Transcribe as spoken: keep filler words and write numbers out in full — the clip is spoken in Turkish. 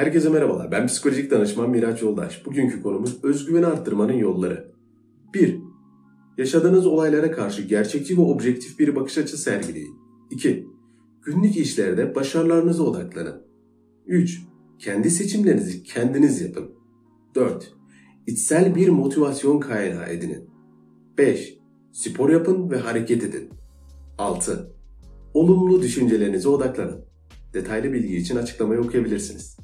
Herkese merhabalar, ben psikolojik danışman Miraç Yoldaş. Bugünkü konumuz özgüveni arttırmanın yolları. bir Yaşadığınız olaylara karşı gerçekçi ve objektif bir bakış açısı sergileyin. iki Günlük işlerde başarılarınıza odaklanın. üç Kendi seçimlerinizi kendiniz yapın. dört İçsel bir motivasyon kaynağı edinin. beş Spor yapın ve hareket edin. altı Olumlu düşüncelerinize odaklanın. Detaylı bilgi için açıklamayı okuyabilirsiniz.